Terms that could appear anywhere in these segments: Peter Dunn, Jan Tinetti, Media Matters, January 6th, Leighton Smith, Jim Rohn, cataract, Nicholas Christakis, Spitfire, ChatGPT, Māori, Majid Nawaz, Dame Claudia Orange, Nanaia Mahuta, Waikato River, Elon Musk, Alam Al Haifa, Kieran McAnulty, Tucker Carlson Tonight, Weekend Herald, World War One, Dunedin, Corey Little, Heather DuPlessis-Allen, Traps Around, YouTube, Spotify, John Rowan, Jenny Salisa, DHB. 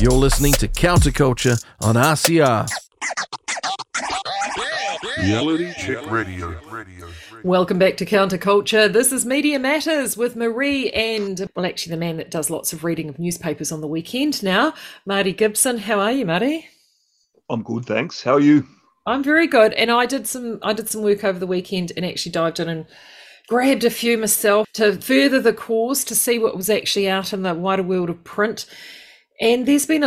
You're listening to Counterculture on RCR. Reality Check Radio. Welcome back to Counterculture. This is Media Matters with Marie and, well, actually the man that does lots of reading of newspapers on the weekend now, Marty Gibson. How are you, Marty? I'm good, thanks. How are you? I'm very good. And I did some work over the weekend and actually dived in and grabbed a few myself to further the cause, to see what was actually out in the wider world of print. And there's been,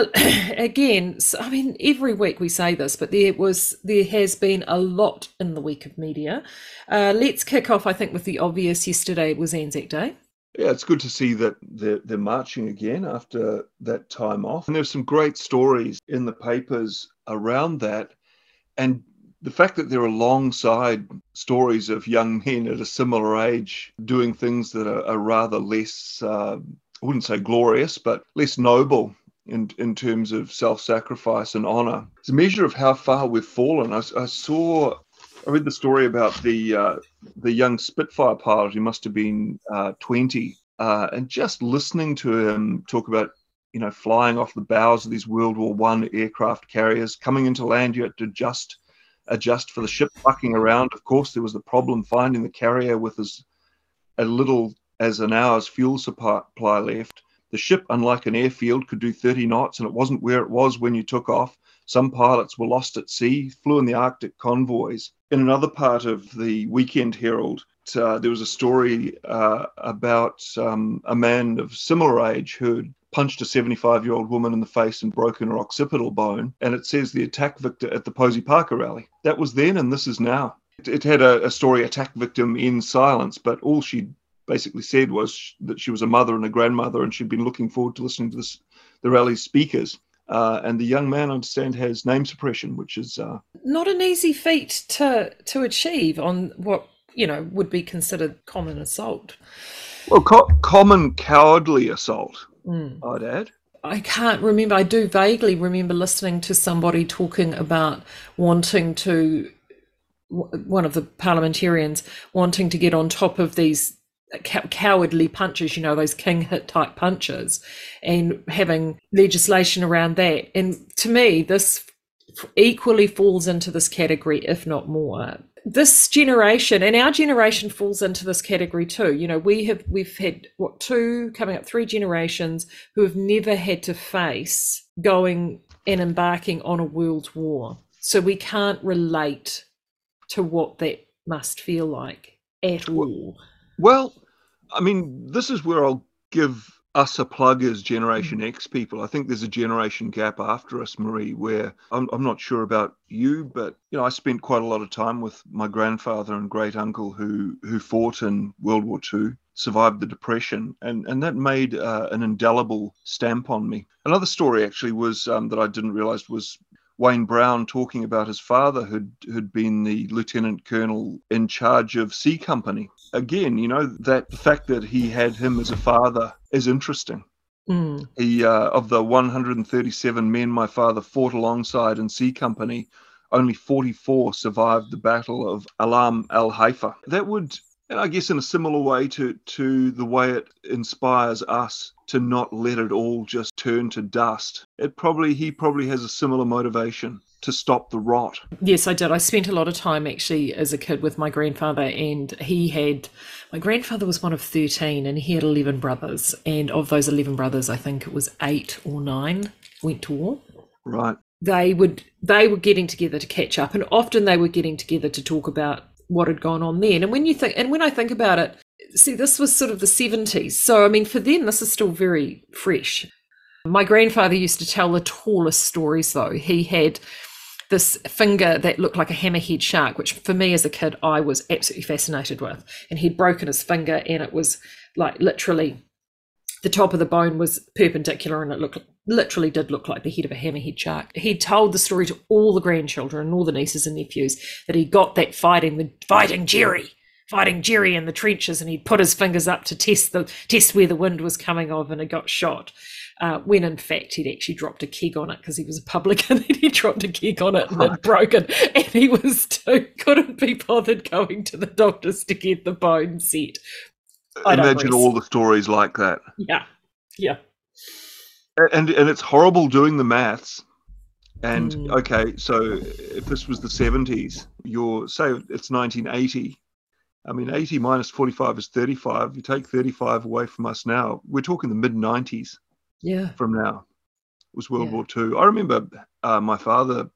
every week we say this, but there has been a lot in the week of media. Let's kick off, I think, with the obvious. Yesterday was Anzac Day. Yeah, it's good to see that they're marching again after that time off. And there's some great stories in the papers around that. And the fact that they're alongside stories of young men at a similar age doing things that are rather less, I wouldn't say glorious, but less noble in terms of self-sacrifice and honour. It's a measure of how far we've fallen. I read the story about the young Spitfire pilot who must have been 20, and just listening to him talk about, flying off the bows of these World War One aircraft carriers, coming into land, you had to adjust for the ship bucking around. Of course, there was the problem finding the carrier with as little as an hour's fuel supply left. The ship, unlike an airfield, could do 30 knots, and it wasn't where it was when you took off. Some pilots were lost at sea, flew in the Arctic convoys. In another part of the Weekend Herald, there was a story about a man of similar age who'd punched a 75-year-old woman in the face and broken her occipital bone. And it says the attack victor at the Posey Parker rally. That was then, and this is now. It had a story, attack victim in silence, but all she'd basically said was that she was a mother and a grandmother, and she'd been looking forward to listening to the rally's speakers. And the young man, I understand, has name suppression, which is not an easy feat to achieve on what would be considered common assault. Well, common cowardly assault, I'd add. I can't remember. I do vaguely remember listening to somebody talking about one of the parliamentarians wanting to get on top of these cowardly punches, those king hit type punches, and having legislation around that. And to me, this equally falls into this category, if not more. This generation, and our generation falls into this category too. We've had two, coming up three generations who have never had to face going and embarking on a world war. So we can't relate to what that must feel like at all. Well, this is where I'll give us a plug as Generation X people. I think there's a generation gap after us, Marie, where I'm not sure about you, but I spent quite a lot of time with my grandfather and great uncle who fought in World War II, survived the Depression, and that made an indelible stamp on me. Another story actually was that I didn't realise was Wayne Brown talking about his father who'd been the lieutenant colonel in charge of C Company. Again, that the fact that he had him as a father is interesting. Mm. He of the 137 men my father fought alongside in C Company, only 44 survived the Battle of Alam Al Haifa. That would, and I guess in a similar way to the way it inspires us to not let it all just turn to dust. He probably has a similar motivation to stop the rot. Yes, I did. I spent a lot of time actually as a kid with my grandfather, and my grandfather was one of 13, and he had 11 brothers. And of those 11 brothers, I think it was 8 or 9 went to war. Right. They were getting together to catch up, and often they were getting together to talk about what had gone on then. And when I think about it, see, this was sort of the 70s. So, for them, this is still very fresh. My grandfather used to tell the tallest stories, though. He had this finger that looked like a hammerhead shark, which for me as a kid, I was absolutely fascinated with. And he'd broken his finger, and it was like literally the top of the bone was perpendicular, and it literally did look like the head of a hammerhead shark. He told the story to all the grandchildren and all the nieces and nephews that he got that fighting Jerry in the trenches, and he'd put his fingers up to test where the wind was coming of, and it got shot, when in fact he'd actually dropped a keg on it because he was a publican, and he dropped a keg on it and it broke it, and he was couldn't be bothered going to the doctors to get the bone set. Imagine all the stories like that. Yeah. And it's horrible doing the maths. And okay, so if this was the 70s, you're say it's 1980. I mean, 80 minus 45 is 35. You take 35 away from us now, we're talking the mid 90s. Yeah. From now, it was World War II. I remember my father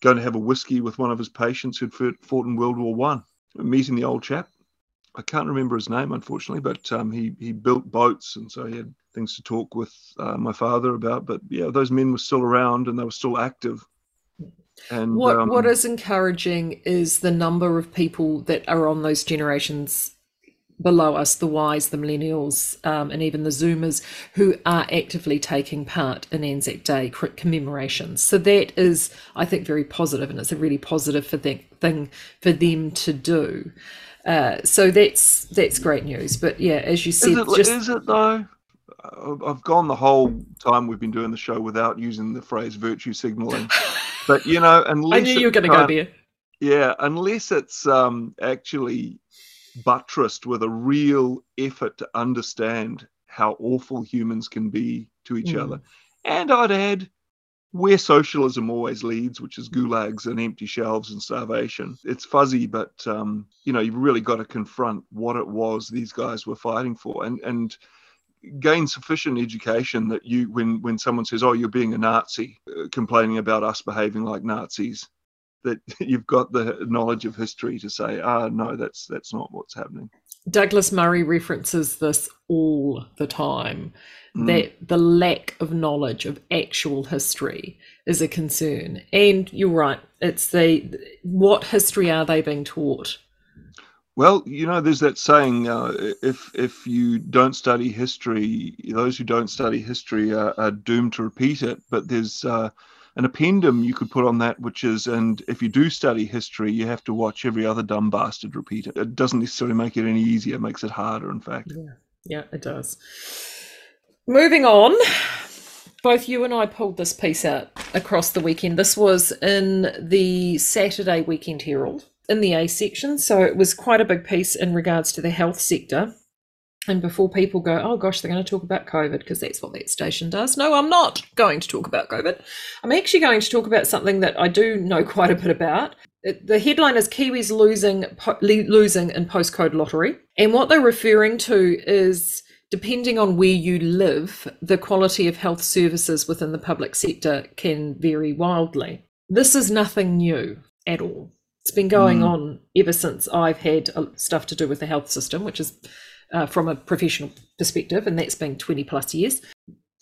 going to have a whiskey with one of his patients who'd fought in World War One. Meeting the old chap. I can't remember his name, unfortunately, but he built boats, and so he had things to talk with my father about. But yeah, those men were still around and they were still active. And what is encouraging is the number of people that are on those generations below us, the Ys, the millennials, and even the Zoomers, who are actively taking part in Anzac Day commemorations. So that is, I think, very positive, and it's a really positive thing for them to do. So that's great news. But yeah, as you said, is it though? I've gone the whole time we've been doing the show without using the phrase virtue signaling, but you know, unless I knew you were going to go there. Yeah, unless it's actually buttressed with a real effort to understand how awful humans can be to each other, and I'd add, where socialism always leads, which is gulags and empty shelves and starvation. It's fuzzy, but you've really got to confront what it was these guys were fighting for, and gain sufficient education that you, when someone says, "Oh, you're being a Nazi," complaining about us behaving like Nazis, that you've got the knowledge of history to say, no, that's not what's happening. Douglas Murray references this all the time, that the lack of knowledge of actual history is a concern. And you're right, it's what history are they being taught? Well, there's that saying, if you don't study history, those who don't study history are doomed to repeat it. But there's an appendum you could put on that, which is, and if you do study history, you have to watch every other dumb bastard repeat it. It doesn't necessarily make it any easier, it makes it harder, in fact. Yeah, it does. Moving on, both you and I pulled this piece out across the weekend. This was in the Saturday Weekend Herald in the A section, so it was quite a big piece in regards to the health sector. And before people go, oh gosh, they're going to talk about COVID because that's what that station does. No, I'm not going to talk about COVID. I'm actually going to talk about something that I do know quite a bit about. The headline is Kiwis losing in postcode lottery. And what they're referring to is, depending on where you live, the quality of health services within the public sector can vary wildly. This is nothing new at all. It's been going on ever since I've had stuff to do with the health system, which is from a professional perspective, and that's been 20 plus years.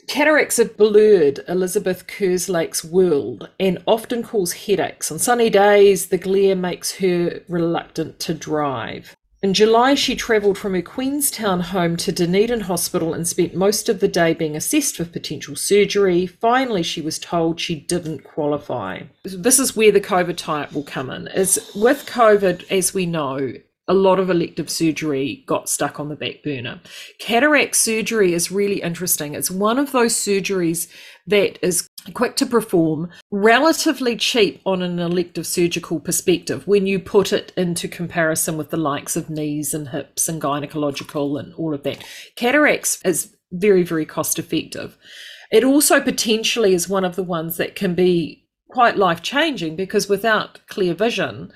Cataracts have blurred Elizabeth Kerslake's world and often cause headaches. On sunny days, the glare makes her reluctant to drive. In July, she travelled from her Queenstown home to Dunedin Hospital and spent most of the day being assessed for potential surgery. Finally, she was told she didn't qualify. This is where the COVID tie-up will come in. Is with COVID, as we know, a lot of elective surgery got stuck on the back burner. Cataract surgery is really interesting. It's one of those surgeries that is quick to perform, relatively cheap on an elective surgical perspective when you put it into comparison with the likes of knees and hips and gynecological and all of that. Cataracts is very, very cost effective. It also potentially is one of the ones that can be quite life-changing, because without clear vision,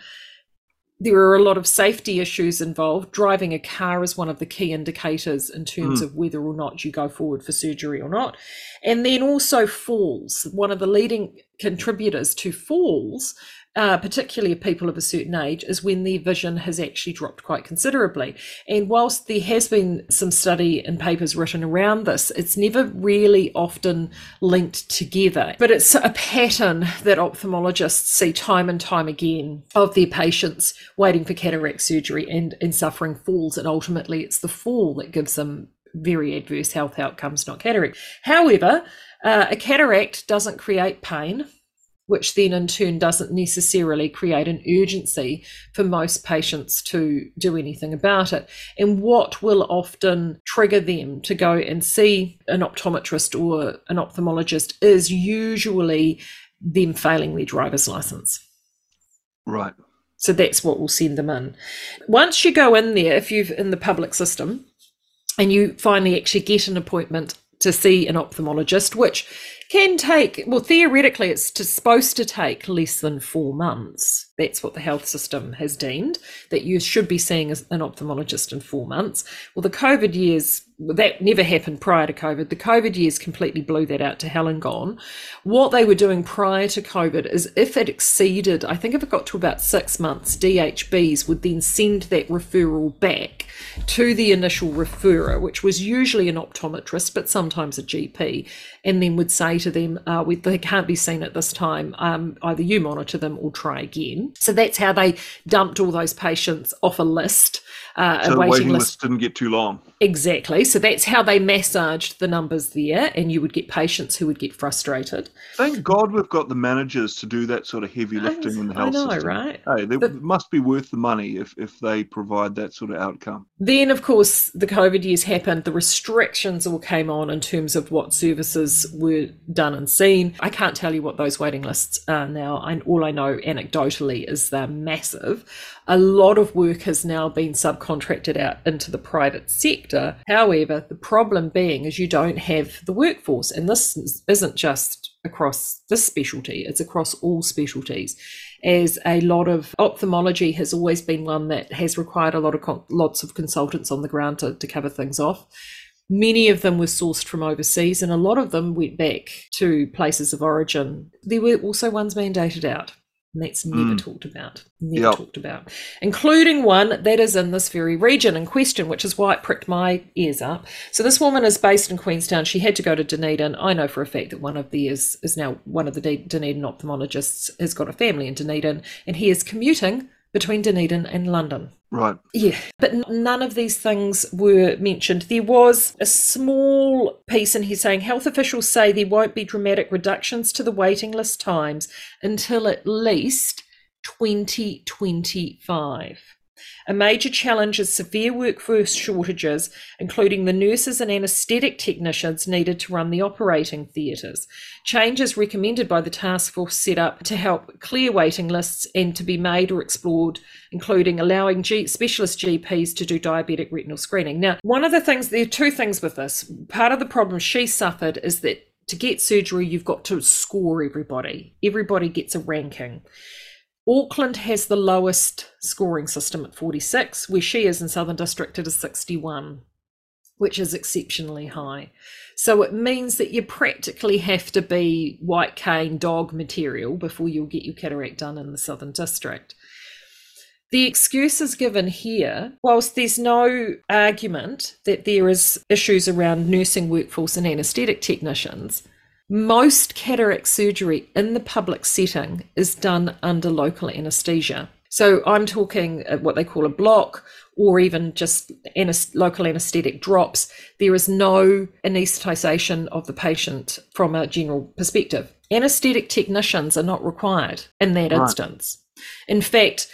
there are a lot of safety issues involved. Driving a car is one of the key indicators in terms of whether or not you go forward for surgery or not. And then also falls. One of the leading contributors to falls, particularly people of a certain age, is when their vision has actually dropped quite considerably. And whilst there has been some study and papers written around this, it's never really often linked together. But it's a pattern that ophthalmologists see time and time again of their patients waiting for cataract surgery and suffering falls. And ultimately, it's the fall that gives them very adverse health outcomes, not cataract. However, a cataract doesn't create pain, which then in turn doesn't necessarily create an urgency for most patients to do anything about it. And what will often trigger them to go and see an optometrist or an ophthalmologist is usually them failing their driver's license. Right. So that's what will send them in. Once you go in there, if you're in the public system and you finally actually get an appointment to see an ophthalmologist, which can take, well, theoretically, it's supposed to take less than 4 months. That's what the health system has deemed, that you should be seeing an ophthalmologist in 4 months. Well, the COVID years, that never happened prior to COVID. The COVID years completely blew that out to hell and gone. What they were doing prior to COVID is if it exceeded, I think if it got to about 6 months, DHBs would then send that referral back to the initial referrer, which was usually an optometrist, but sometimes a GP, and then would say to them, they can't be seen at this time, either you monitor them or try again. So that's how they dumped all those patients off a list. So the waiting list didn't get too long. Exactly. So that's how they massaged the numbers there, and you would get patients who would get frustrated. Thank God we've got the managers to do that sort of heavy lifting in the health system. Right? Hey, it must be worth the money if they provide that sort of outcome. Then, of course, the COVID years happened. The restrictions all came on in terms of what services were done and seen. I can't tell you what those waiting lists are now. And all I know anecdotally is they're massive. A lot of work has now been subcontracted out into the private sector. However, the problem being is you don't have the workforce. And this isn't just across this specialty, it's across all specialties, as a lot of ophthalmology has always been one that has required a lot of lots of consultants on the ground to cover things off. Many of them were sourced from overseas, and a lot of them went back to places of origin. There were also ones mandated out. And that's never talked about, talked about, including one that is in this very region in question, which is why it pricked my ears up. So this woman is based in Queenstown. She had to go to Dunedin. I know for a fact that one of theirs is now one of the Dunedin ophthalmologists has got a family in Dunedin, and he is commuting between Dunedin and London. Right. Yeah. But none of these things were mentioned. There was a small piece in here saying health officials say there won't be dramatic reductions to the waiting list times until at least 2025. A major challenge is severe workforce shortages, including the nurses and anaesthetic technicians needed to run the operating theatres. Changes recommended by the task force set up to help clear waiting lists and to be made or explored, including allowing specialist GPs to do diabetic retinal screening. Now, one of the things, there are two things with this. Part of the problem she suffered is that to get surgery, you've got to score everybody. Everybody gets a ranking. Auckland has the lowest scoring system at 46, where she is in Southern District, it is 61, which is exceptionally high. So it means that you practically have to be white cane dog material before you'll get your cataract done in the Southern District. The excuses given here, whilst there's no argument that there is issues around nursing workforce and anaesthetic technicians, most cataract surgery in the public setting is done under local anaesthesia. So I'm talking what they call a block or even just local anaesthetic drops. There is no anaesthetisation of the patient from a general perspective. Anaesthetic technicians are not required in that instance. In fact,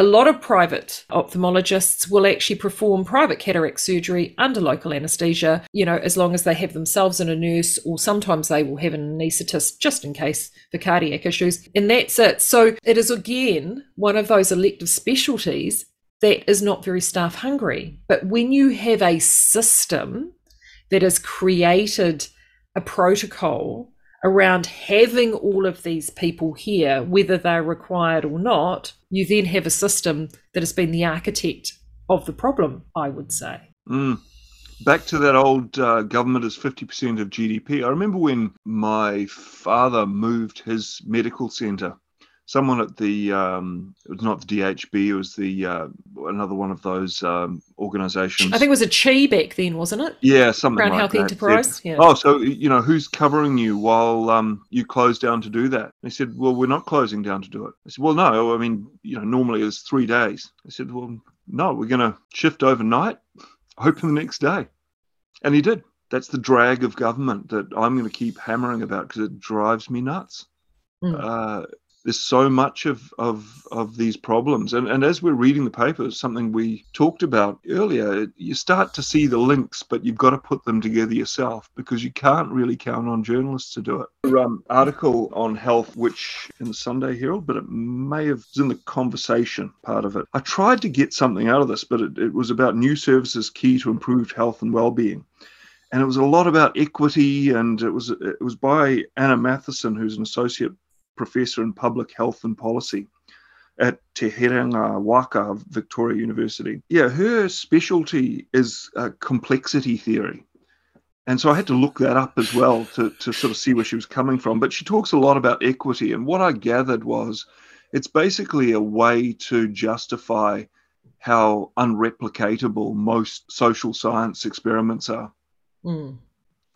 a lot of private ophthalmologists will actually perform private cataract surgery under local anaesthesia, you know, as long as they have themselves in a nurse, or sometimes they will have an anaesthetist just in case for cardiac issues. And that's it. So it is, again, one of those elective specialties that is not very staff hungry. But when you have a system that has created a protocol around having all of these people here, whether they're required or not, you then have a system that has been the architect of the problem, I would say. Back to that old government is 50% of GDP. I remember when my father moved his medical centre, someone at the, it was not the DHB, it was the another one of those organisations. I think it was a CHI back then, wasn't it? Yeah, something like that. Crown Health Enterprise. Yeah. Oh, so, you know, who's covering you while you close down to do that? They said, well, we're not closing down to do it. I said, well, no, I mean, you know, normally it's 3 days. I said, well, no, we're going to shift overnight, open the next day. And he did. That's the drag of government that I'm going to keep hammering about because it drives me nuts. There's so much of these problems. And as we're reading the papers, something we talked about earlier, you start to see the links, but you've got to put them together yourself because you can't really count on journalists to do it. Article on health, which in the Sunday Herald, but it may have been in the Conversation part of it. I tried to get something out of this, but it was about new services key to improved health and well-being. And it was a lot about equity, and it was by Anna Matheson, who's an associate professor in public health and policy at Te Heranga Waka, Victoria University. Yeah, her specialty is complexity theory. And so I had to look that up as well to sort of see where she was coming from. But she talks a lot about equity. And what I gathered was it's basically a way to justify how unreplicatable most social science experiments are. Mm.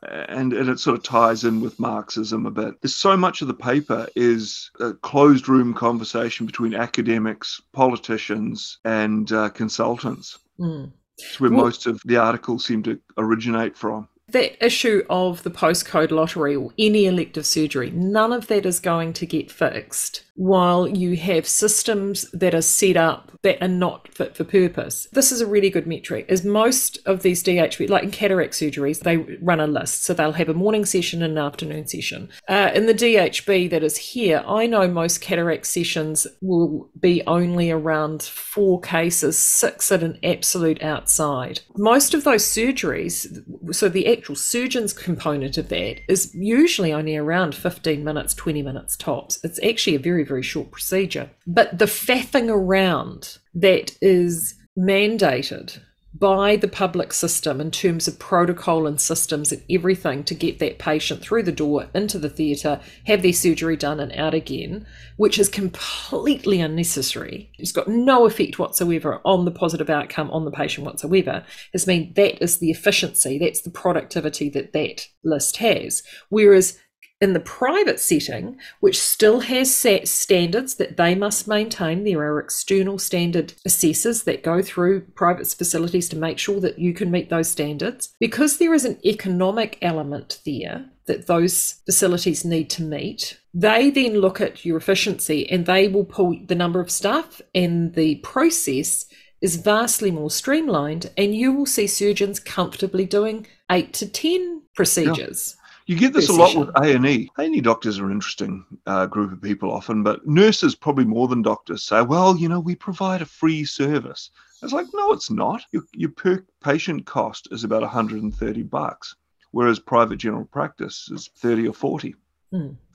And it sort of ties in with Marxism a bit. There's so much of the paper is a closed room conversation between academics, politicians, and consultants. Mm. It's where most of the articles seem to originate from. That issue of the postcode lottery or any elective surgery, none of that is going to get fixed while you have systems that are set up that are not fit for purpose. This is a really good metric, is most of these DHB, like in cataract surgeries, they run a list. So they'll have a morning session and an afternoon session. In the DHB that is here, I know most cataract sessions will be only around 4 cases, 6 at an absolute outside. Most of those surgeries, so the actual surgeon's component of that is usually only around 15 minutes, 20 minutes tops. It's actually a very, very short procedure. But the faffing around that is mandated by the public system in terms of protocol and systems and everything to get that patient through the door into the theatre, have their surgery done and out again, which is completely unnecessary. It's got no effect whatsoever on the positive outcome on the patient whatsoever. It's mean that is the efficiency, that's the productivity that list has. Whereas in the private setting, which still has set standards that they must maintain, there are external standard assessors that go through private facilities to make sure that you can meet those standards. Because there is an economic element there that those facilities need to meet, they then look at your efficiency and they will pull the number of staff, and the process is vastly more streamlined, and you will see surgeons comfortably doing 8 to 10 procedures. Yeah. You get this a lot with A&E. A&E doctors are an interesting group of people often, but nurses, probably more than doctors, say, well, you know, we provide a free service. It's like, no, it's not. Your per patient cost is about $130, whereas private general practice is 30 or 40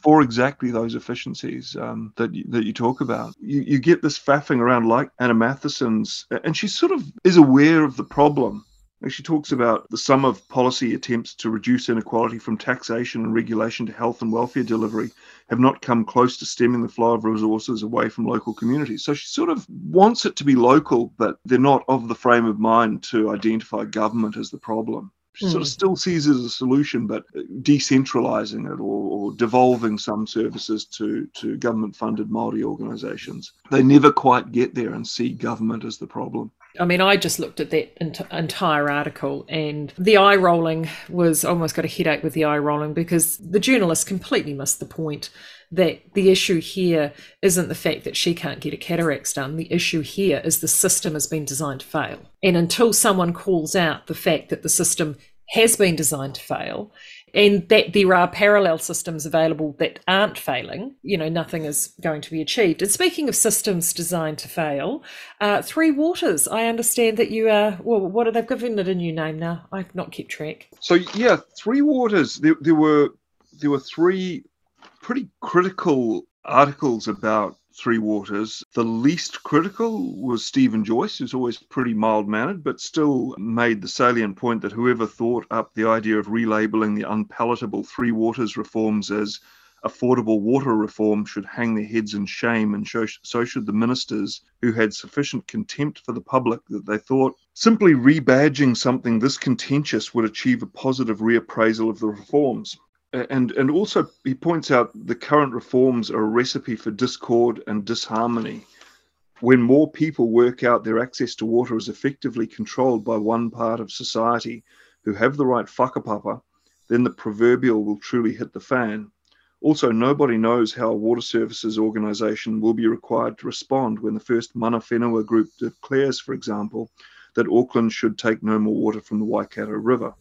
for exactly those efficiencies that you talk about. You get this faffing around like Anna Matheson's, and she sort of is aware of the problem. She talks about the sum of policy attempts to reduce inequality from taxation and regulation to health and welfare delivery have not come close to stemming the flow of resources away from local communities. So she sort of wants it to be local, but they're not of the frame of mind to identify government as the problem. She sort of still sees it as a solution, but decentralising it or devolving some services to government-funded Māori organisations. They never quite get there and see government as the problem. I mean, I just looked at that entire article, and the eye rolling was, almost got a headache with the eye rolling, because the journalist completely missed the point that the issue here isn't the fact that she can't get her cataracts done. The issue here is the system has been designed to fail. And until someone calls out the fact that the system has been designed to fail, and that there are parallel systems available that aren't failing, you know, nothing is going to be achieved. And speaking of systems designed to fail, Three Waters, I understand that you are, well, what are they given it a new name now? I've not kept track. So, yeah, Three Waters, there were 3 pretty critical articles about Three Waters. The least critical was Stephen Joyce, who's always pretty mild-mannered, but still made the salient point that whoever thought up the idea of relabeling the unpalatable Three Waters reforms as affordable water reform should hang their heads in shame, and so should the ministers who had sufficient contempt for the public that they thought simply rebadging something this contentious would achieve a positive reappraisal of the reforms. And also he points out the current reforms are a recipe for discord and disharmony. When more people work out their access to water is effectively controlled by one part of society who have the right whakapapa, then the proverbial will truly hit the fan. Also, nobody knows how a water services organisation will be required to respond when the first mana whenua group declares, for example, that Auckland should take no more water from the Waikato River.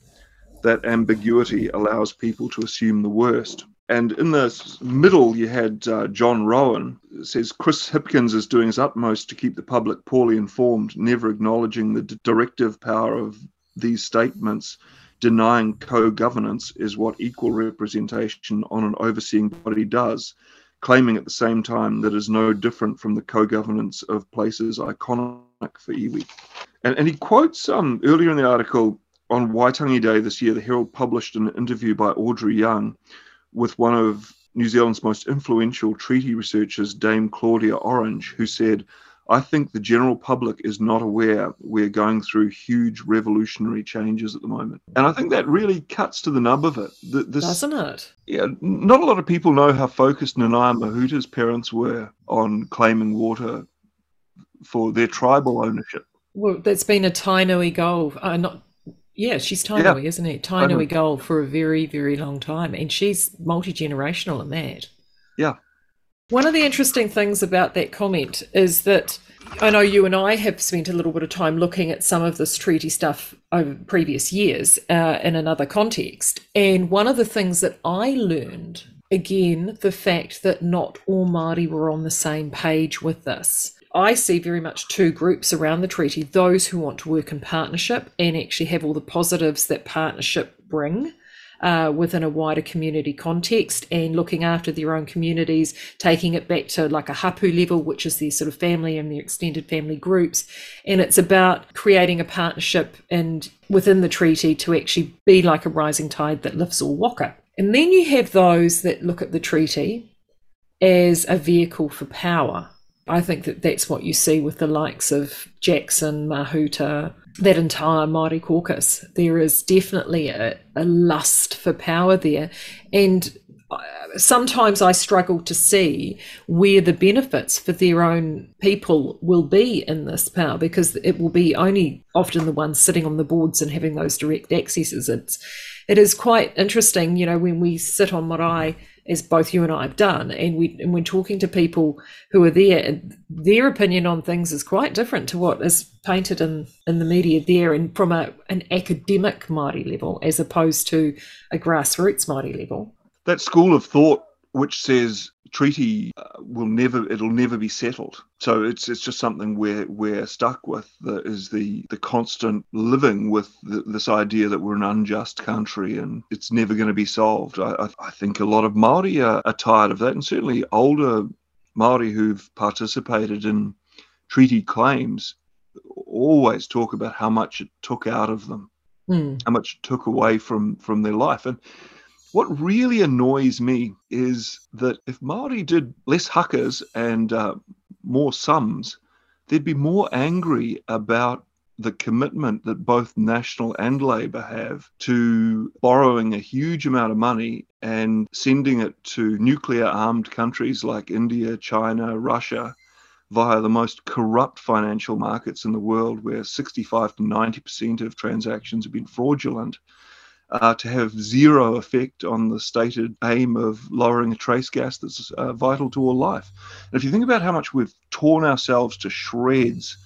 That ambiguity allows people to assume the worst. And in the middle, you had John Rowan says, Chris Hipkins is doing his utmost to keep the public poorly informed, never acknowledging the directive power of these statements, denying co-governance is what equal representation on an overseeing body does, claiming at the same time that is no different from the co-governance of places iconic for iwi. And he quotes earlier in the article, on Waitangi Day this year, the Herald published an interview by Audrey Young with one of New Zealand's most influential treaty researchers, Dame Claudia Orange, who said, "I think the general public is not aware we're going through huge revolutionary changes at the moment." And I think that really cuts to the nub of it. Doesn't it? Yeah, not a lot of people know how focused Nanaia Mahuta's parents were on claiming water for their tribal ownership. Well, that's been a Tainui goal. Yeah, she's Tainui, yeah. Isn't it? Tainui goal for a very, very long time. And she's multi-generational in that. Yeah. One of the interesting things about that comment is that I know you and I have spent a little bit of time looking at some of this treaty stuff over previous years in another context. And one of the things that I learned, again, the fact that not all Māori were on the same page with this. I see very much two groups around the treaty, those who want to work in partnership and actually have all the positives that partnership bring within a wider community context and looking after their own communities, taking it back to like a hapu level, which is their sort of family and their extended family groups. And it's about creating a partnership and within the treaty to actually be like a rising tide that lifts all waka. And then you have those that look at the treaty as a vehicle for power. I think that that's what you see with the likes of Jackson, Mahuta, that entire Māori caucus. There is definitely a lust for power there. And sometimes I struggle to see where the benefits for their own people will be in this power, because it will be only often the ones sitting on the boards and having those direct accesses. It is quite interesting, you know, when we sit on marae, as both you and I have done, and we're talking to people who are there, and their opinion on things is quite different to what is painted in the media there, and from an academic Māori level as opposed to a grassroots Māori level. That school of thought which says treaty it'll never be settled, so it's just something we're stuck with, that is the constant living with this idea that we're an unjust country and it's never going to be solved. I think a lot of Māori are tired of that, and certainly older Māori who've participated in treaty claims always talk about how much it took out of them, how much it took away from their life. And what really annoys me is that if Māori did less huckers and more sums, they'd be more angry about the commitment that both National and Labour have to borrowing a huge amount of money and sending it to nuclear-armed countries like India, China, Russia, via the most corrupt financial markets in the world, where 65 to 90% of transactions have been fraudulent. To have zero effect on the stated aim of lowering a trace gas that's vital to all life. And if you think about how much we've torn ourselves to shreds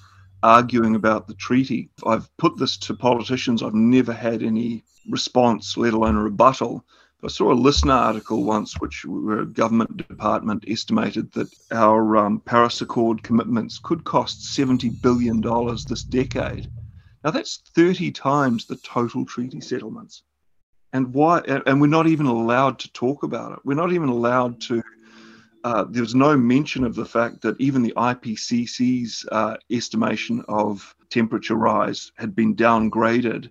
arguing about the treaty, I've put this to politicians, I've never had any response, let alone a rebuttal. I saw a Listener article once where a government department estimated that our Paris Accord commitments could cost $70 billion this decade. Now that's 30 times the total treaty settlements. And why? And we're not even allowed to talk about it. We're not even allowed to. There's no mention of the fact that even the IPCC's estimation of temperature rise had been downgraded. It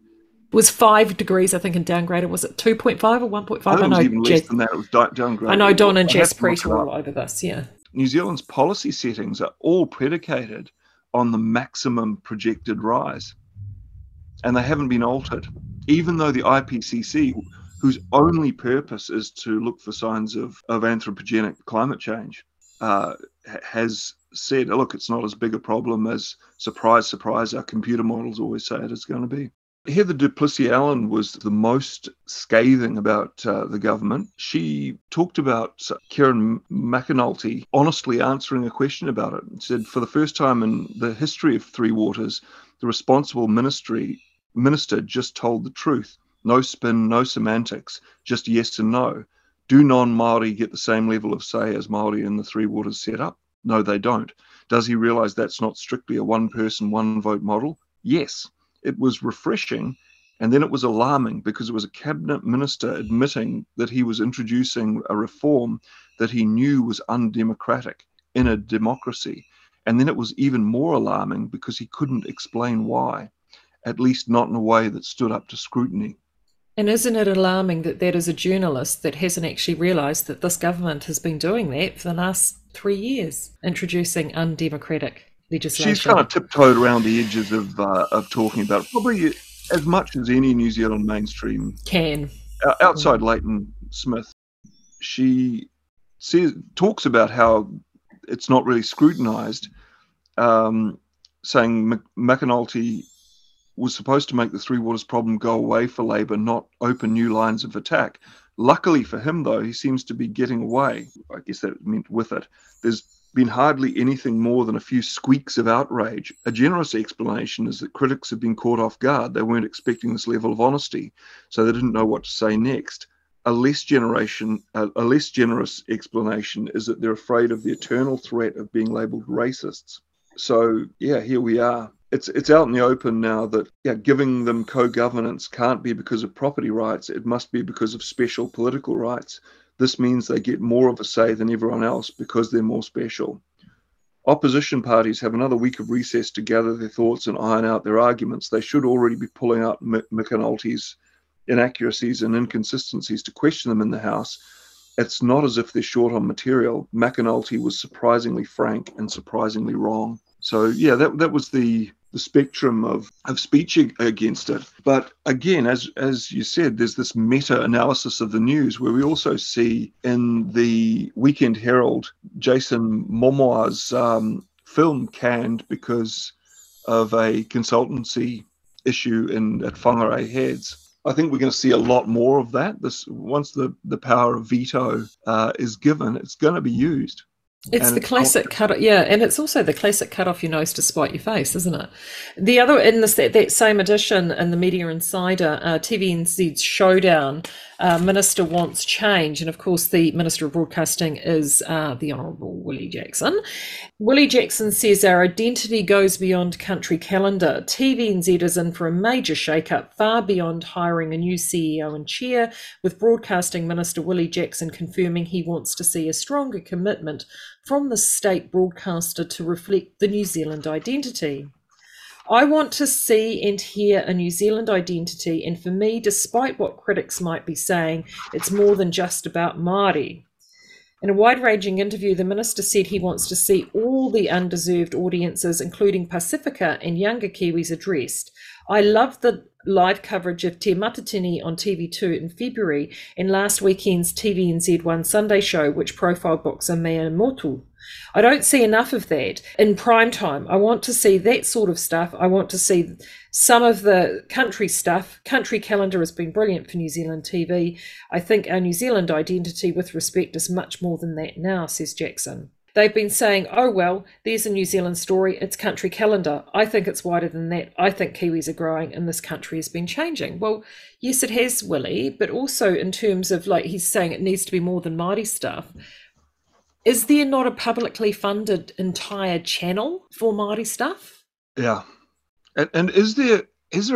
was 5 degrees, I think, and downgraded. Was it 2.5 or 1.5? I know it was even less than that. It was downgraded. I know Don and Jaspreet are all over this. Yeah. New Zealand's policy settings are all predicated on the maximum projected rise, and they haven't been altered, even though the IPCC, whose only purpose is to look for signs of anthropogenic climate change, has said, look, it's not as big a problem as, surprise, surprise, our computer models always say it is going to be. Heather DuPlessis-Allen was the most scathing about the government. She talked about Kieran McAnulty honestly answering a question about it and said, for the first time in the history of Three Waters, the responsible minister just told the truth. No spin, no semantics, just yes and no. Do non-Māori get the same level of say as Māori in the Three Waters set up? No, they don't. Does he realise that's not strictly a one-person, one-vote model? Yes. It was refreshing And then it was alarming because it was a cabinet minister admitting that he was introducing a reform that he knew was undemocratic in a democracy. And then it was even more alarming because he couldn't explain why, at least not in a way that stood up to scrutiny. And isn't it alarming that that is a journalist that hasn't actually realised that this government has been doing that for the last 3 years, introducing undemocratic legislation? She's kind of tiptoed around the edges of talking about it, probably as much as any New Zealand mainstream can. Outside Leighton Smith, she talks about how it's not really scrutinised, saying McAnulty was supposed to make the Three Waters problem go away for Labour, not open new lines of attack. Luckily for him, though, he seems to be getting away. I guess that meant with it. There's been hardly anything more than a few squeaks of outrage. A generous explanation is that critics have been caught off guard. They weren't expecting this level of honesty, so they didn't know what to say next. A less generous explanation is that they're afraid of the eternal threat of being labelled racists. So, yeah, here we are. It's out in the open now that giving them co-governance can't be because of property rights. It must be because of special political rights. This means they get more of a say than everyone else because they're more special. Opposition parties have another week of recess to gather their thoughts and iron out their arguments. They should already be pulling out McAnulty's inaccuracies and inconsistencies to question them in the House. It's not as if they're short on material. McAnulty was surprisingly frank and surprisingly wrong. So, yeah, that was the spectrum of speech against it. But again, as you said, there's this meta-analysis of the news where we also see in the Weekend Herald, Jason Momoa's film canned because of a consultancy issue at Whangarei Heads. I think we're going to see a lot more of that. Once the power of veto is given, it's going to be used. And it's also the classic cut off your nose to spite your face, isn't it? The other, in that same edition in the Media Insider, TVNZ's showdown, Minister wants change, and of course the Minister of Broadcasting is the Honourable Willie Jackson. Willie Jackson says our identity goes beyond Country Calendar. TVNZ is in for a major shake-up, far beyond hiring a new CEO and chair, with Broadcasting Minister Willie Jackson confirming he wants to see a stronger commitment from the state broadcaster to reflect the New Zealand identity. I want to see and hear a New Zealand identity, and for me, despite what critics might be saying, it's more than just about Māori. In a wide-ranging interview, the minister said he wants to see all the undeserved audiences, including Pasifika and younger Kiwis, addressed. I love the live coverage of Te Matatini on TV2 in February and last weekend's TVNZ One Sunday show, which profiled boxer Mia Motu. I don't see enough of that in prime time. I want to see that sort of stuff. I want to see some of the country stuff. Country Calendar has been brilliant for New Zealand TV. I think our New Zealand identity with respect is much more than that now, says Jackson. They've been saying, oh, well, there's a New Zealand story. It's Country Calendar. I think it's wider than that. I think Kiwis are growing and this country has been changing. Well, yes, it has, Willie, but also in terms of, like, he's saying it needs to be more than Māori stuff. Is there not a publicly funded entire channel for Māori stuff? Yeah. And is there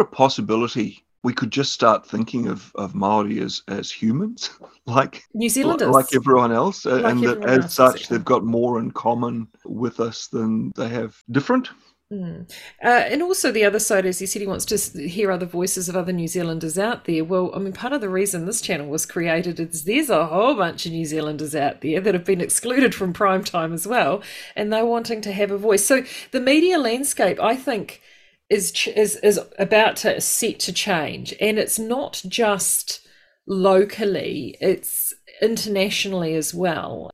a possibility we could just start thinking of Māori as humans, like New Zealanders, like everyone else, and as such, they've got more in common with us than they have different? And also the other side, as he said, he wants to hear other voices of other New Zealanders out there. Well, I mean, part of the reason this channel was created is there's a whole bunch of New Zealanders out there that have been excluded from prime time as well, and they're wanting to have a voice. So the media landscape, I think, is about to set to change, and it's not just locally, it's internationally as well.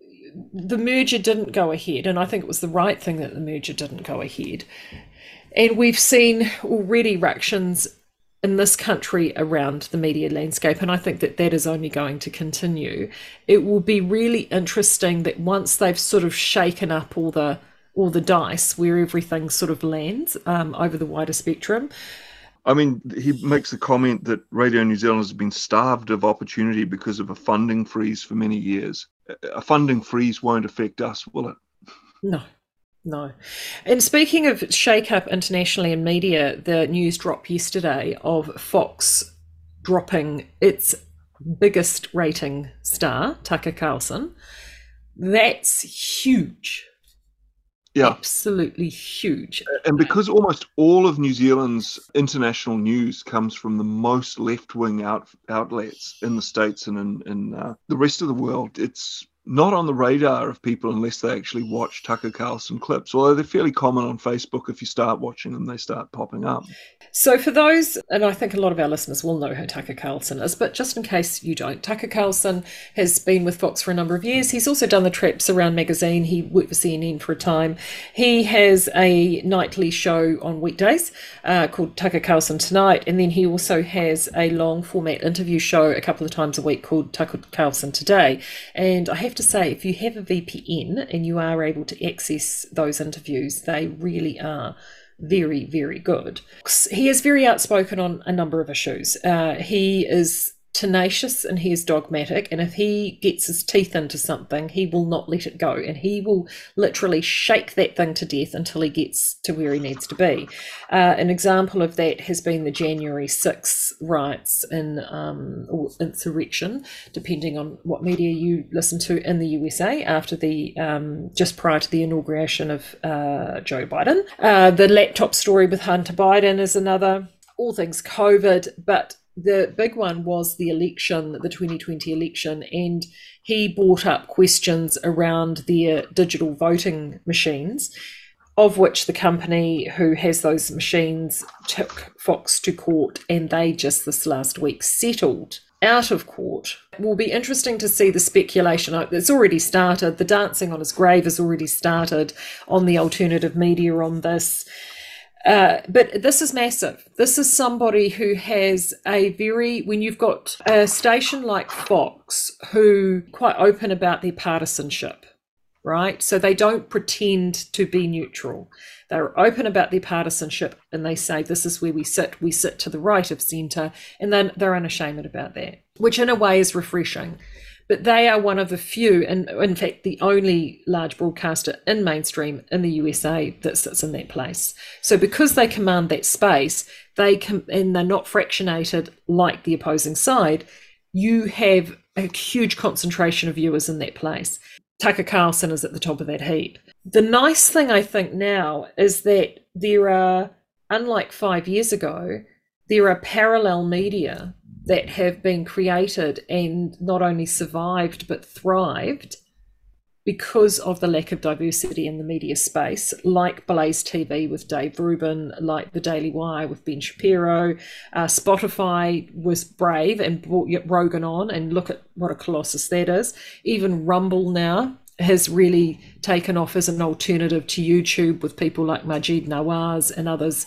The merger didn't go ahead, and I think it was the right thing that the merger didn't go ahead. And we've seen already ructions in this country around the media landscape, and I think that is only going to continue. It will be really interesting that once they've sort of shaken up all the dice, where everything sort of lands over the wider spectrum. I mean, he makes the comment that Radio New Zealand has been starved of opportunity because of a funding freeze for many years. A funding freeze won't affect us, will it? No, No. And speaking of shake-up internationally in media, the news drop yesterday of Fox dropping its biggest rating star, Tucker Carlson. That's huge. Yeah. Absolutely huge. And because almost all of New Zealand's international news comes from the most left-wing outlets in the States and in the rest of the world, it's not on the radar of people unless they actually watch Tucker Carlson clips, although they're fairly common on Facebook. If you start watching them, they start popping up. So for those, and I think a lot of our listeners will know who Tucker Carlson is, but just in case you don't, Tucker Carlson has been with Fox for a number of years. He's also done the traps around magazine. He worked for CNN for a time. He has a nightly show on weekdays called Tucker Carlson Tonight, and then he also has a long format interview show a couple of times a week called Tucker Carlson Today. And I have to say, if you have a VPN and you are able to access those interviews, they really are very, very good. He is very outspoken on a number of issues. He is tenacious and he is dogmatic, and if he gets his teeth into something, he will not let it go, and he will literally shake that thing to death until he gets to where he needs to be. An example of that has been the January 6th riots in or insurrection, depending on what media you listen to, in the USA after the just prior to the inauguration of Joe Biden. The laptop story with Hunter Biden is another. All things COVID, but the big one was the election, the 2020 election, and he brought up questions around their digital voting machines, of which the company who has those machines took Fox to court, and they just this last week settled out of court. It will be interesting to see the speculation. It's already started. The dancing on his grave has already started on the alternative media on this. But this is massive. This is somebody who has a very, when you've got a station like Fox who quite open about their partisanship, right? So they don't pretend to be neutral. They're open about their partisanship, and they say, this is where we sit to the right of centre, and then they're unashamed about that, which in a way is refreshing. But they are one of the few, and in fact, the only large broadcaster in mainstream in the USA that sits in that place. So because they command that space, they can, and they're not fractionated like the opposing side, you have a huge concentration of viewers in that place. Tucker Carlson is at the top of that heap. The nice thing, I think, now is that there are, unlike 5 years ago, there are parallel media that have been created and not only survived but thrived because of the lack of diversity in the media space, like Blaze TV with Dave Rubin, like The Daily Wire with Ben Shapiro. Spotify was brave and brought Rogan on, and look at what a colossus that is. Even Rumble now has really taken off as an alternative to YouTube with people like Majid Nawaz and others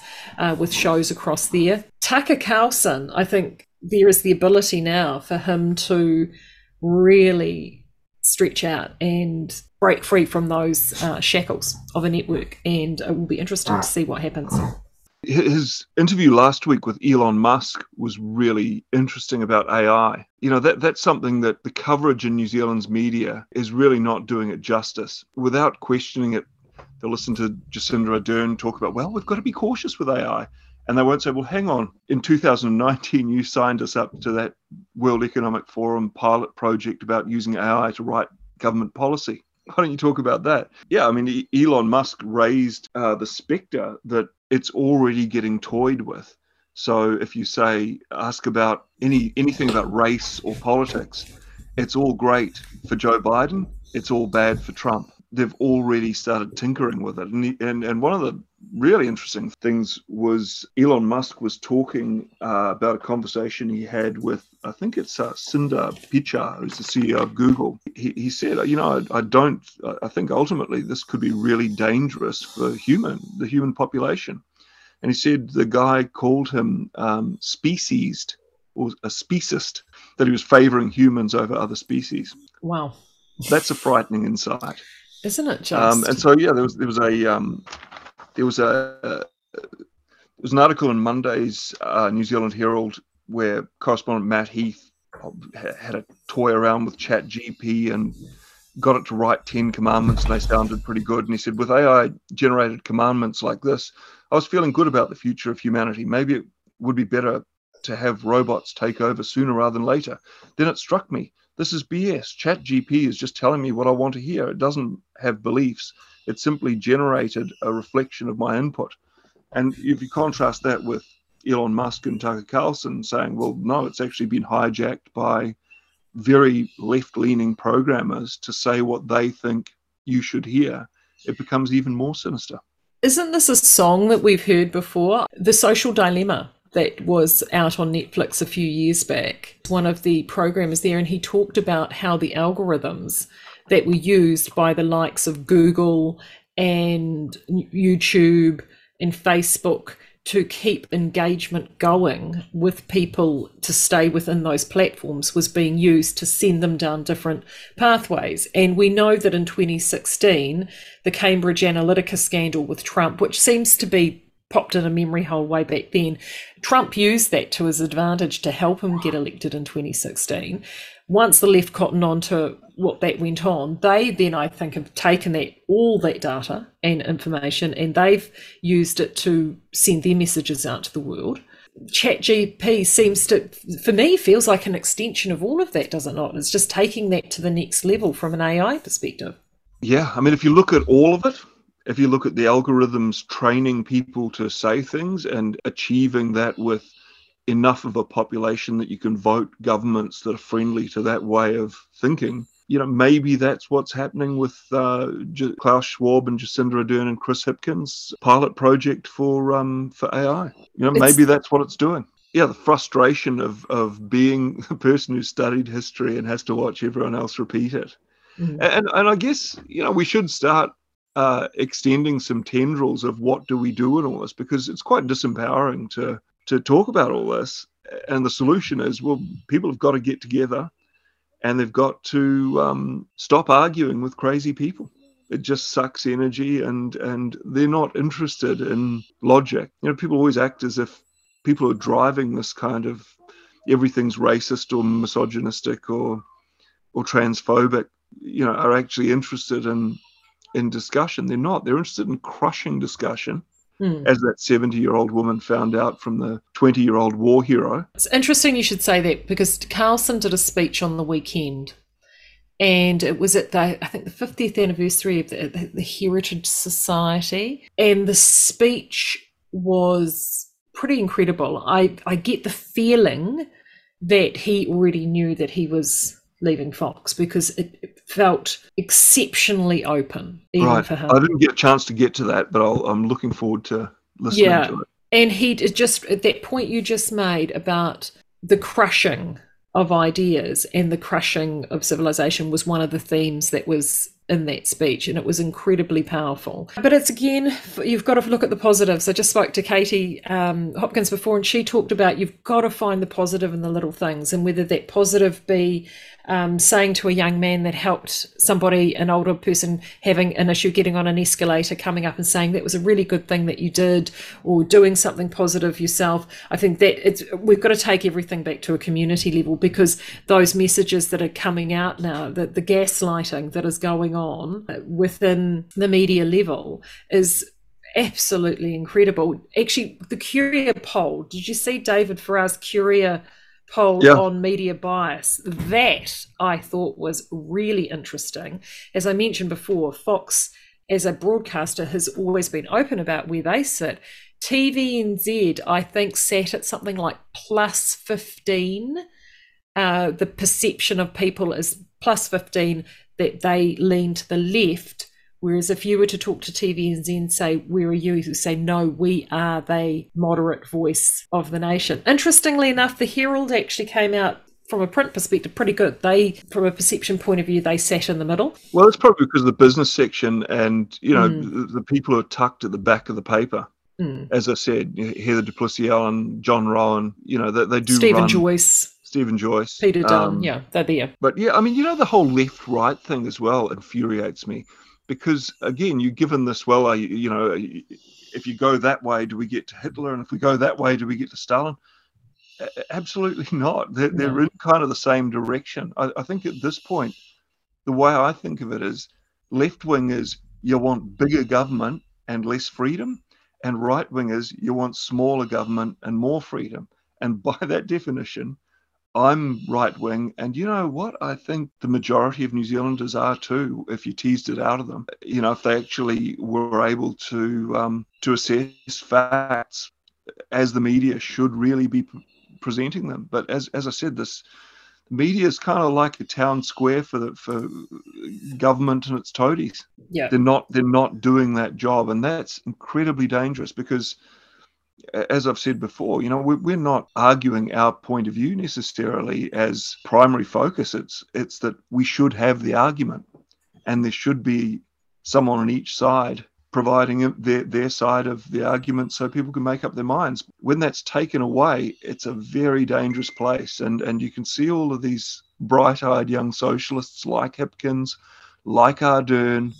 with shows across there. Tucker Carlson, I think, there is the ability now for him to really stretch out and break free from those shackles of a network, and it will be interesting to see what happens. His interview last week with Elon Musk was really interesting about AI. You know, that's something that the coverage in New Zealand's media is really not doing it justice. Without questioning it, they'll listen to Jacinda Ardern talk about, well, we've got to be cautious with AI. And they won't say, well, hang on, in 2019, you signed us up to that World Economic Forum pilot project about using AI to write government policy. Why don't you talk about that? Yeah, I mean, Elon Musk raised the specter that it's already getting toyed with. So if you say, ask about anything about race or politics, it's all great for Joe Biden. It's all bad for Trump. They've already started tinkering with it. And one of the really interesting things was Elon Musk was talking about a conversation he had with, I think it's Sundar Pichai, who's the CEO of Google. He said, you know, I think ultimately this could be really dangerous for the human population. And he said the guy called him speciesist, or a speciesist, that he was favouring humans over other species. Wow. That's a frightening insight. Isn't it just? And so, yeah, there was an article in Monday's New Zealand Herald where correspondent Matt Heath had a toy around with ChatGPT and got it to write 10 commandments and they sounded pretty good. And he said, with AI-generated commandments like this, I was feeling good about the future of humanity. Maybe it would be better to have robots take over sooner rather than later. Then it struck me, this is BS. ChatGPT is just telling me what I want to hear. It doesn't have beliefs. It simply generated a reflection of my input. And if you contrast that with Elon Musk and Tucker Carlson saying, well, no, it's actually been hijacked by very left-leaning programmers to say what they think you should hear, it becomes even more sinister. Isn't this a song that we've heard before? The Social Dilemma, that was out on Netflix a few years back. One of the programmers there, and he talked about how the algorithms that were used by the likes of Google and YouTube and Facebook to keep engagement going with people to stay within those platforms was being used to send them down different pathways. And we know that in 2016, the Cambridge Analytica scandal with Trump, which seems to be popped in a memory hole way back then, Trump used that to his advantage to help him get elected in 2016. Once the left cottoned on to what that went on, they then, I think, have taken that, all that data and information, and they've used it to send their messages out to the world. ChatGPT seems to, for me, feels like an extension of all of that, does it not? It's just taking that to the next level from an AI perspective. Yeah, I mean, if you look at all of it, if you look at the algorithms training people to say things and achieving that with enough of a population that you can vote governments that are friendly to that way of thinking, you know, maybe that's what's happening with Klaus Schwab and Jacinda Ardern and Chris Hipkins' pilot project for AI. You know, maybe that's what it's doing. Yeah, the frustration of being the person who studied history and has to watch everyone else repeat it. Mm-hmm. And I guess, you know, we should start extending some tendrils of what do we do in all this, because it's quite disempowering to talk about all this. And the solution is, well, people have got to get together and they've got to stop arguing with crazy people. It just sucks energy, and they're not interested in logic. You know, people always act as if people who are driving this kind of everything's racist or misogynistic or transphobic, you know, are actually interested in discussion. They're not. They're interested in crushing discussion, as that 70-year-old woman found out from the 20-year-old war hero. It's interesting you should say that, because Carlson did a speech on the weekend, and it was at the, I think, the 50th anniversary of the Heritage Society, and the speech was pretty incredible. I get the feeling that he already knew that he was leaving Fox, because it felt exceptionally open, even for him. I didn't get a chance to get to that, but I'm looking forward to listening to it. And he just, at that point you just made about the crushing of ideas and the crushing of civilization was one of the themes that was in that speech, and it was incredibly powerful. But it's, again, you've got to look at the positives. I just spoke to Katie Hopkins before, and she talked about you've got to find the positive in the little things, and whether that positive be saying to a young man that helped somebody, an older person having an issue getting on an escalator, coming up and saying that was a really good thing that you did, or doing something positive yourself. I think that we've got to take everything back to a community level, because those messages that are coming out now, the gaslighting that is going on within the media level is absolutely incredible. Actually, the Curia poll, did you see David Farrar's Curia poll on media bias? That I thought was really interesting. As I mentioned before, Fox as a broadcaster has always been open about where they sit. TVNZ, I think, sat at something like plus 15. The perception of people is plus 15 that they lean to the left, whereas if you were to talk to TVNZ and say, where are you? You say, no, we are the moderate voice of the nation. Interestingly enough, the Herald actually came out from a print perspective pretty good. They, from a perception point of view, they sat in the middle. Well, it's probably because of the business section and, you know, the people who are tucked at the back of the paper. As I said, Heather DuPlessis-Allen, John Rowan, you know, they do Stephen Joyce. Peter Dunn, they're there. But yeah, I mean, you know, the whole left-right thing as well infuriates me, because again, you're given this, well, you know, if you go that way, do we get to Hitler? And if we go that way, do we get to Stalin? Absolutely not. They're in kind of the same direction. I think at this point, the way I think of it is left-wing is you want bigger government and less freedom, and right-wing is you want smaller government and more freedom. And by that definition, I'm right-wing, and you know what? I think the majority of New Zealanders are too, if you teased it out of them. You know, if they actually were able to assess facts as the media should really be presenting them. But as I said, this media is kind of like a town square for government and its toadies. Yeah, they're not doing that job, and that's incredibly dangerous because, as I've said before, you know, we're not arguing our point of view necessarily as primary focus. It's that we should have the argument, and there should be someone on each side providing their side of the argument so people can make up their minds. When that's taken away, it's a very dangerous place. And you can see all of these bright-eyed young socialists like Hipkins, like Ardern,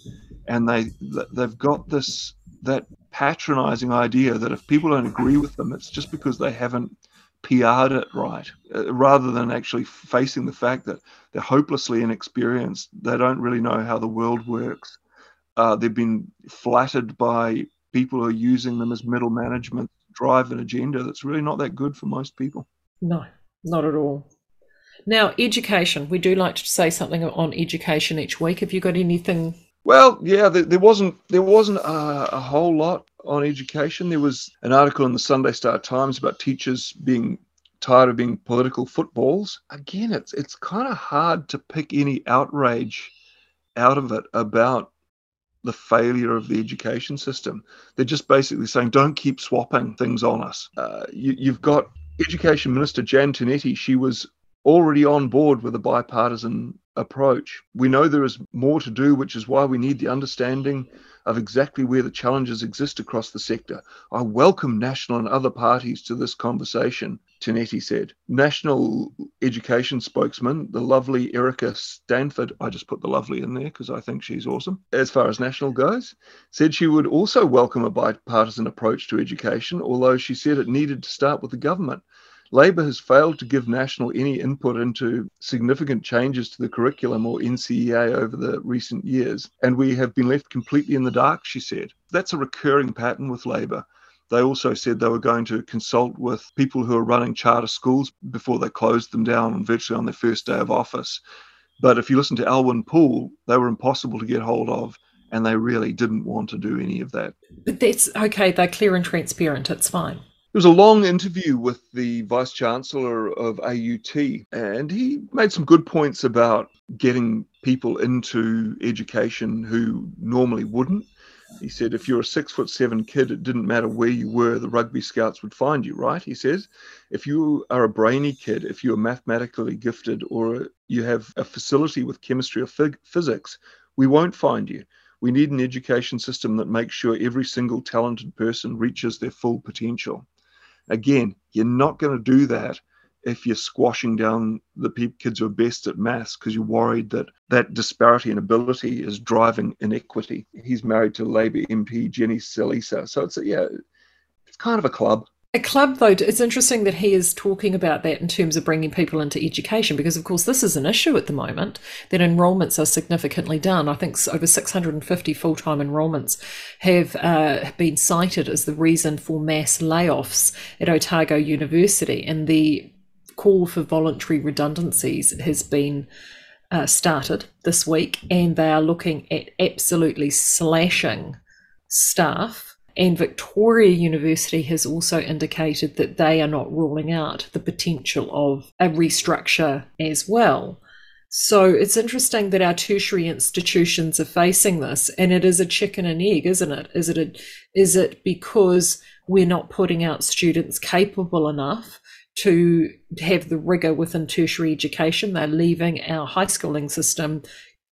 and they've got this that patronizing idea that if people don't agree with them, it's just because they haven't PR'd it right, rather than actually facing the fact that they're hopelessly inexperienced. They don't really know how the world works. They've been flattered by people who are using them as middle management to drive an agenda that's really not that good for most people. No, not at all. Now, education. We do like to say something on education each week. Have you got anything? Well, yeah, there wasn't a whole lot on education. There was an article in the Sunday Star Times about teachers being tired of being political footballs. Again, it's kind of hard to pick any outrage out of it about the failure of the education system. They're just basically saying, don't keep swapping things on us. You've got Education Minister Jan Tinetti. She was already on board with a bipartisan approach. We know there is more to do, which is why we need the understanding of exactly where the challenges exist across the sector. I welcome national and other parties to this conversation, Tinetti said. National education spokesman, the lovely Erica Stanford, I just put the lovely in there because I think she's awesome, as far as national goes, said she would also welcome a bipartisan approach to education, although she said it needed to start with the government. Labour has failed to give National any input into significant changes to the curriculum or NCEA over the recent years, and we have been left completely in the dark, she said. That's a recurring pattern with Labour. They also said they were going to consult with people who are running charter schools before they closed them down virtually on their first day of office. But if you listen to Alwyn Poole, they were impossible to get hold of, and they really didn't want to do any of that. But that's okay, they're clear and transparent, it's fine. There was a long interview with the Vice-Chancellor of AUT, and he made some good points about getting people into education who normally wouldn't. He said, if you're a 6'7" kid, it didn't matter where you were, the rugby scouts would find you, right? He says, if you are a brainy kid, if you're mathematically gifted or you have a facility with chemistry or physics, we won't find you. We need an education system that makes sure every single talented person reaches their full potential. Again, you're not going to do that if you're squashing down the kids who are best at maths because you're worried that disparity in ability is driving inequity. He's married to Labour MP Jenny Salisa. So it's kind of a club. A club, though, it's interesting that he is talking about that in terms of bringing people into education because, of course, this is an issue at the moment, that enrolments are significantly down. I think over 650 full-time enrolments have been cited as the reason for mass layoffs at Otago University, and the call for voluntary redundancies has been started this week, and they are looking at absolutely slashing staff. And Victoria University has also indicated that they are not ruling out the potential of a restructure as well. So it's interesting that our tertiary institutions are facing this, and it is a chicken and egg, isn't it? Is it because we're not putting out students capable enough to have the rigour within tertiary education? They're leaving our high schooling system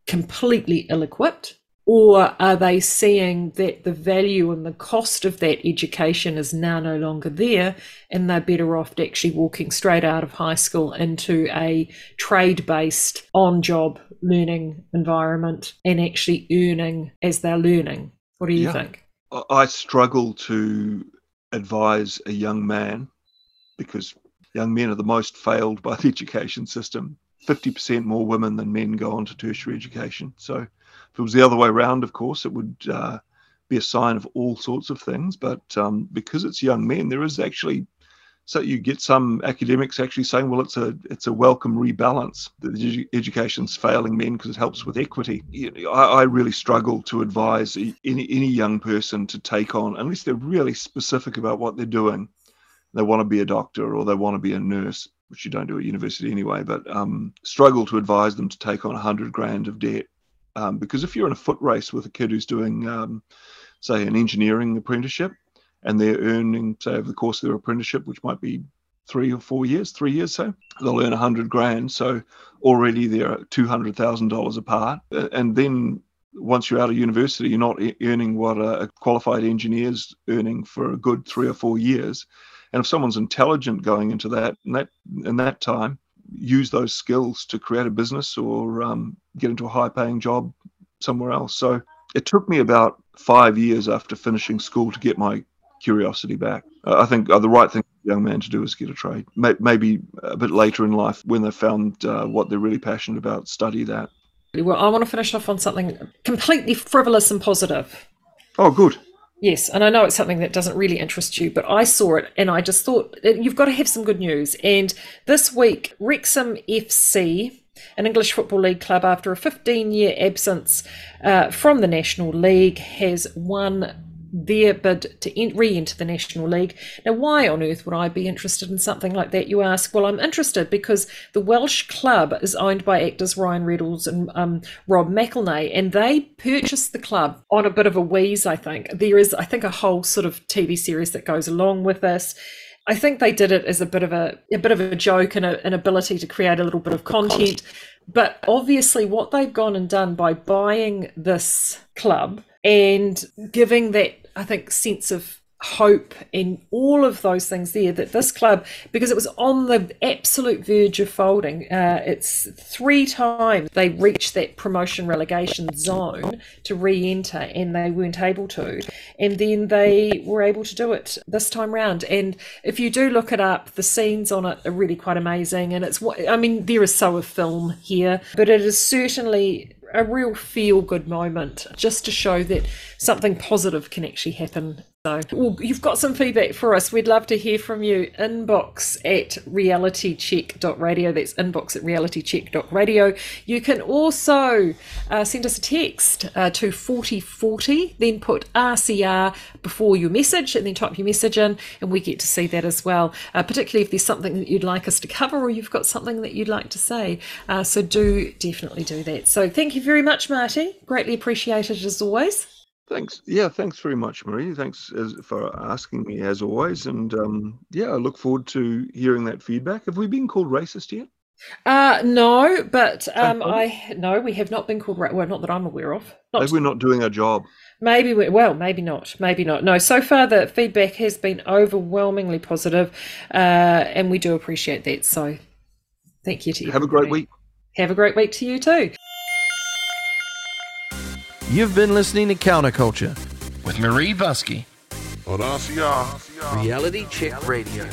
completely ill-equipped. Or are they seeing that the value and the cost of that education is now no longer there, and they're better off actually walking straight out of high school into a trade-based on-job learning environment and actually earning as they're learning? What do you think? I struggle to advise a young man because young men are the most failed by the education system 50% more women than men go on to tertiary education. So if it was the other way around, of course, it would be a sign of all sorts of things. But because it's young men, there is actually, so you get some academics actually saying, well, it's a welcome rebalance that education's failing men because it helps with equity. I really struggle to advise any young person to take on, unless they're really specific about what they're doing. They want to be a doctor or they want to be a nurse, which you don't do at university anyway, but struggle to advise them to take on $100,000 of debt. Because if you're in a foot race with a kid who's doing, say, an engineering apprenticeship, and they're earning, say, over the course of their apprenticeship, which might be 3 or 4 years, 3 years, so they'll earn $100,000. So already they're $200,000 apart. And then once you're out of university, you're not earning what a qualified engineer's earning for a good 3 or 4 years. And if someone's intelligent going into that, in that time, use those skills to create a business or get into a high-paying job somewhere else. So it took me about 5 years after finishing school to get my curiosity back. I think the right thing for a young man to do is get a trade. Maybe a bit later in life when they found what they're really passionate about, study that. Well, I want to finish off on something completely frivolous and positive. Oh, good. Yes, and I know it's something that doesn't really interest you, but I saw it and I just thought, you've got to have some good news. And this week, Wrexham FC, an English Football League club, after a 15-year absence from the National League, has won their bid to re-enter the National League. Now, why on earth would I be interested in something like that, you ask? Well, I'm interested because the Welsh club is owned by actors Ryan Reynolds and Rob McElhenney, and they purchased the club on a bit of a wheeze, I think. There is, I think, a whole sort of TV series that goes along with this. I think they did it as a bit of a joke and an ability to create a little bit of content. But obviously what they've gone and done by buying this club and giving that, I think, sense of hope and all of those things there, that this club, because it was on the absolute verge of folding, it's 3 times they reached that promotion relegation zone to re-enter and they weren't able to, and then they were able to do it this time round. And if you do look it up, the scenes on it are really quite amazing, and it's, I mean, there is so a film here, but it is certainly a real feel-good moment just to show that something positive can actually happen. So, well, you've got some feedback for us. We'd love to hear from you. Inbox at realitycheck.radio. That's inbox at realitycheck.radio. You can also send us a text to 4040, then put RCR before your message and then type your message in, and we get to see that as well, particularly if there's something that you'd like us to cover or you've got something that you'd like to say. So do definitely do that. So thank you very much, Marty. Greatly appreciated as always. Thanks. Yeah, thanks very much, Marie. Thanks for asking me, as always. And I look forward to hearing that feedback. Have we been called racist yet? No, but we have not been called racist. Well, not that I'm aware of. Maybe we're not doing our job. Maybe not. No, so far the feedback has been overwhelmingly positive, and we do appreciate that. So thank you to you. Have a great week. Have a great week to you too. You've been listening to Counterculture with Marie Buskey on RCR. Reality Check Radio.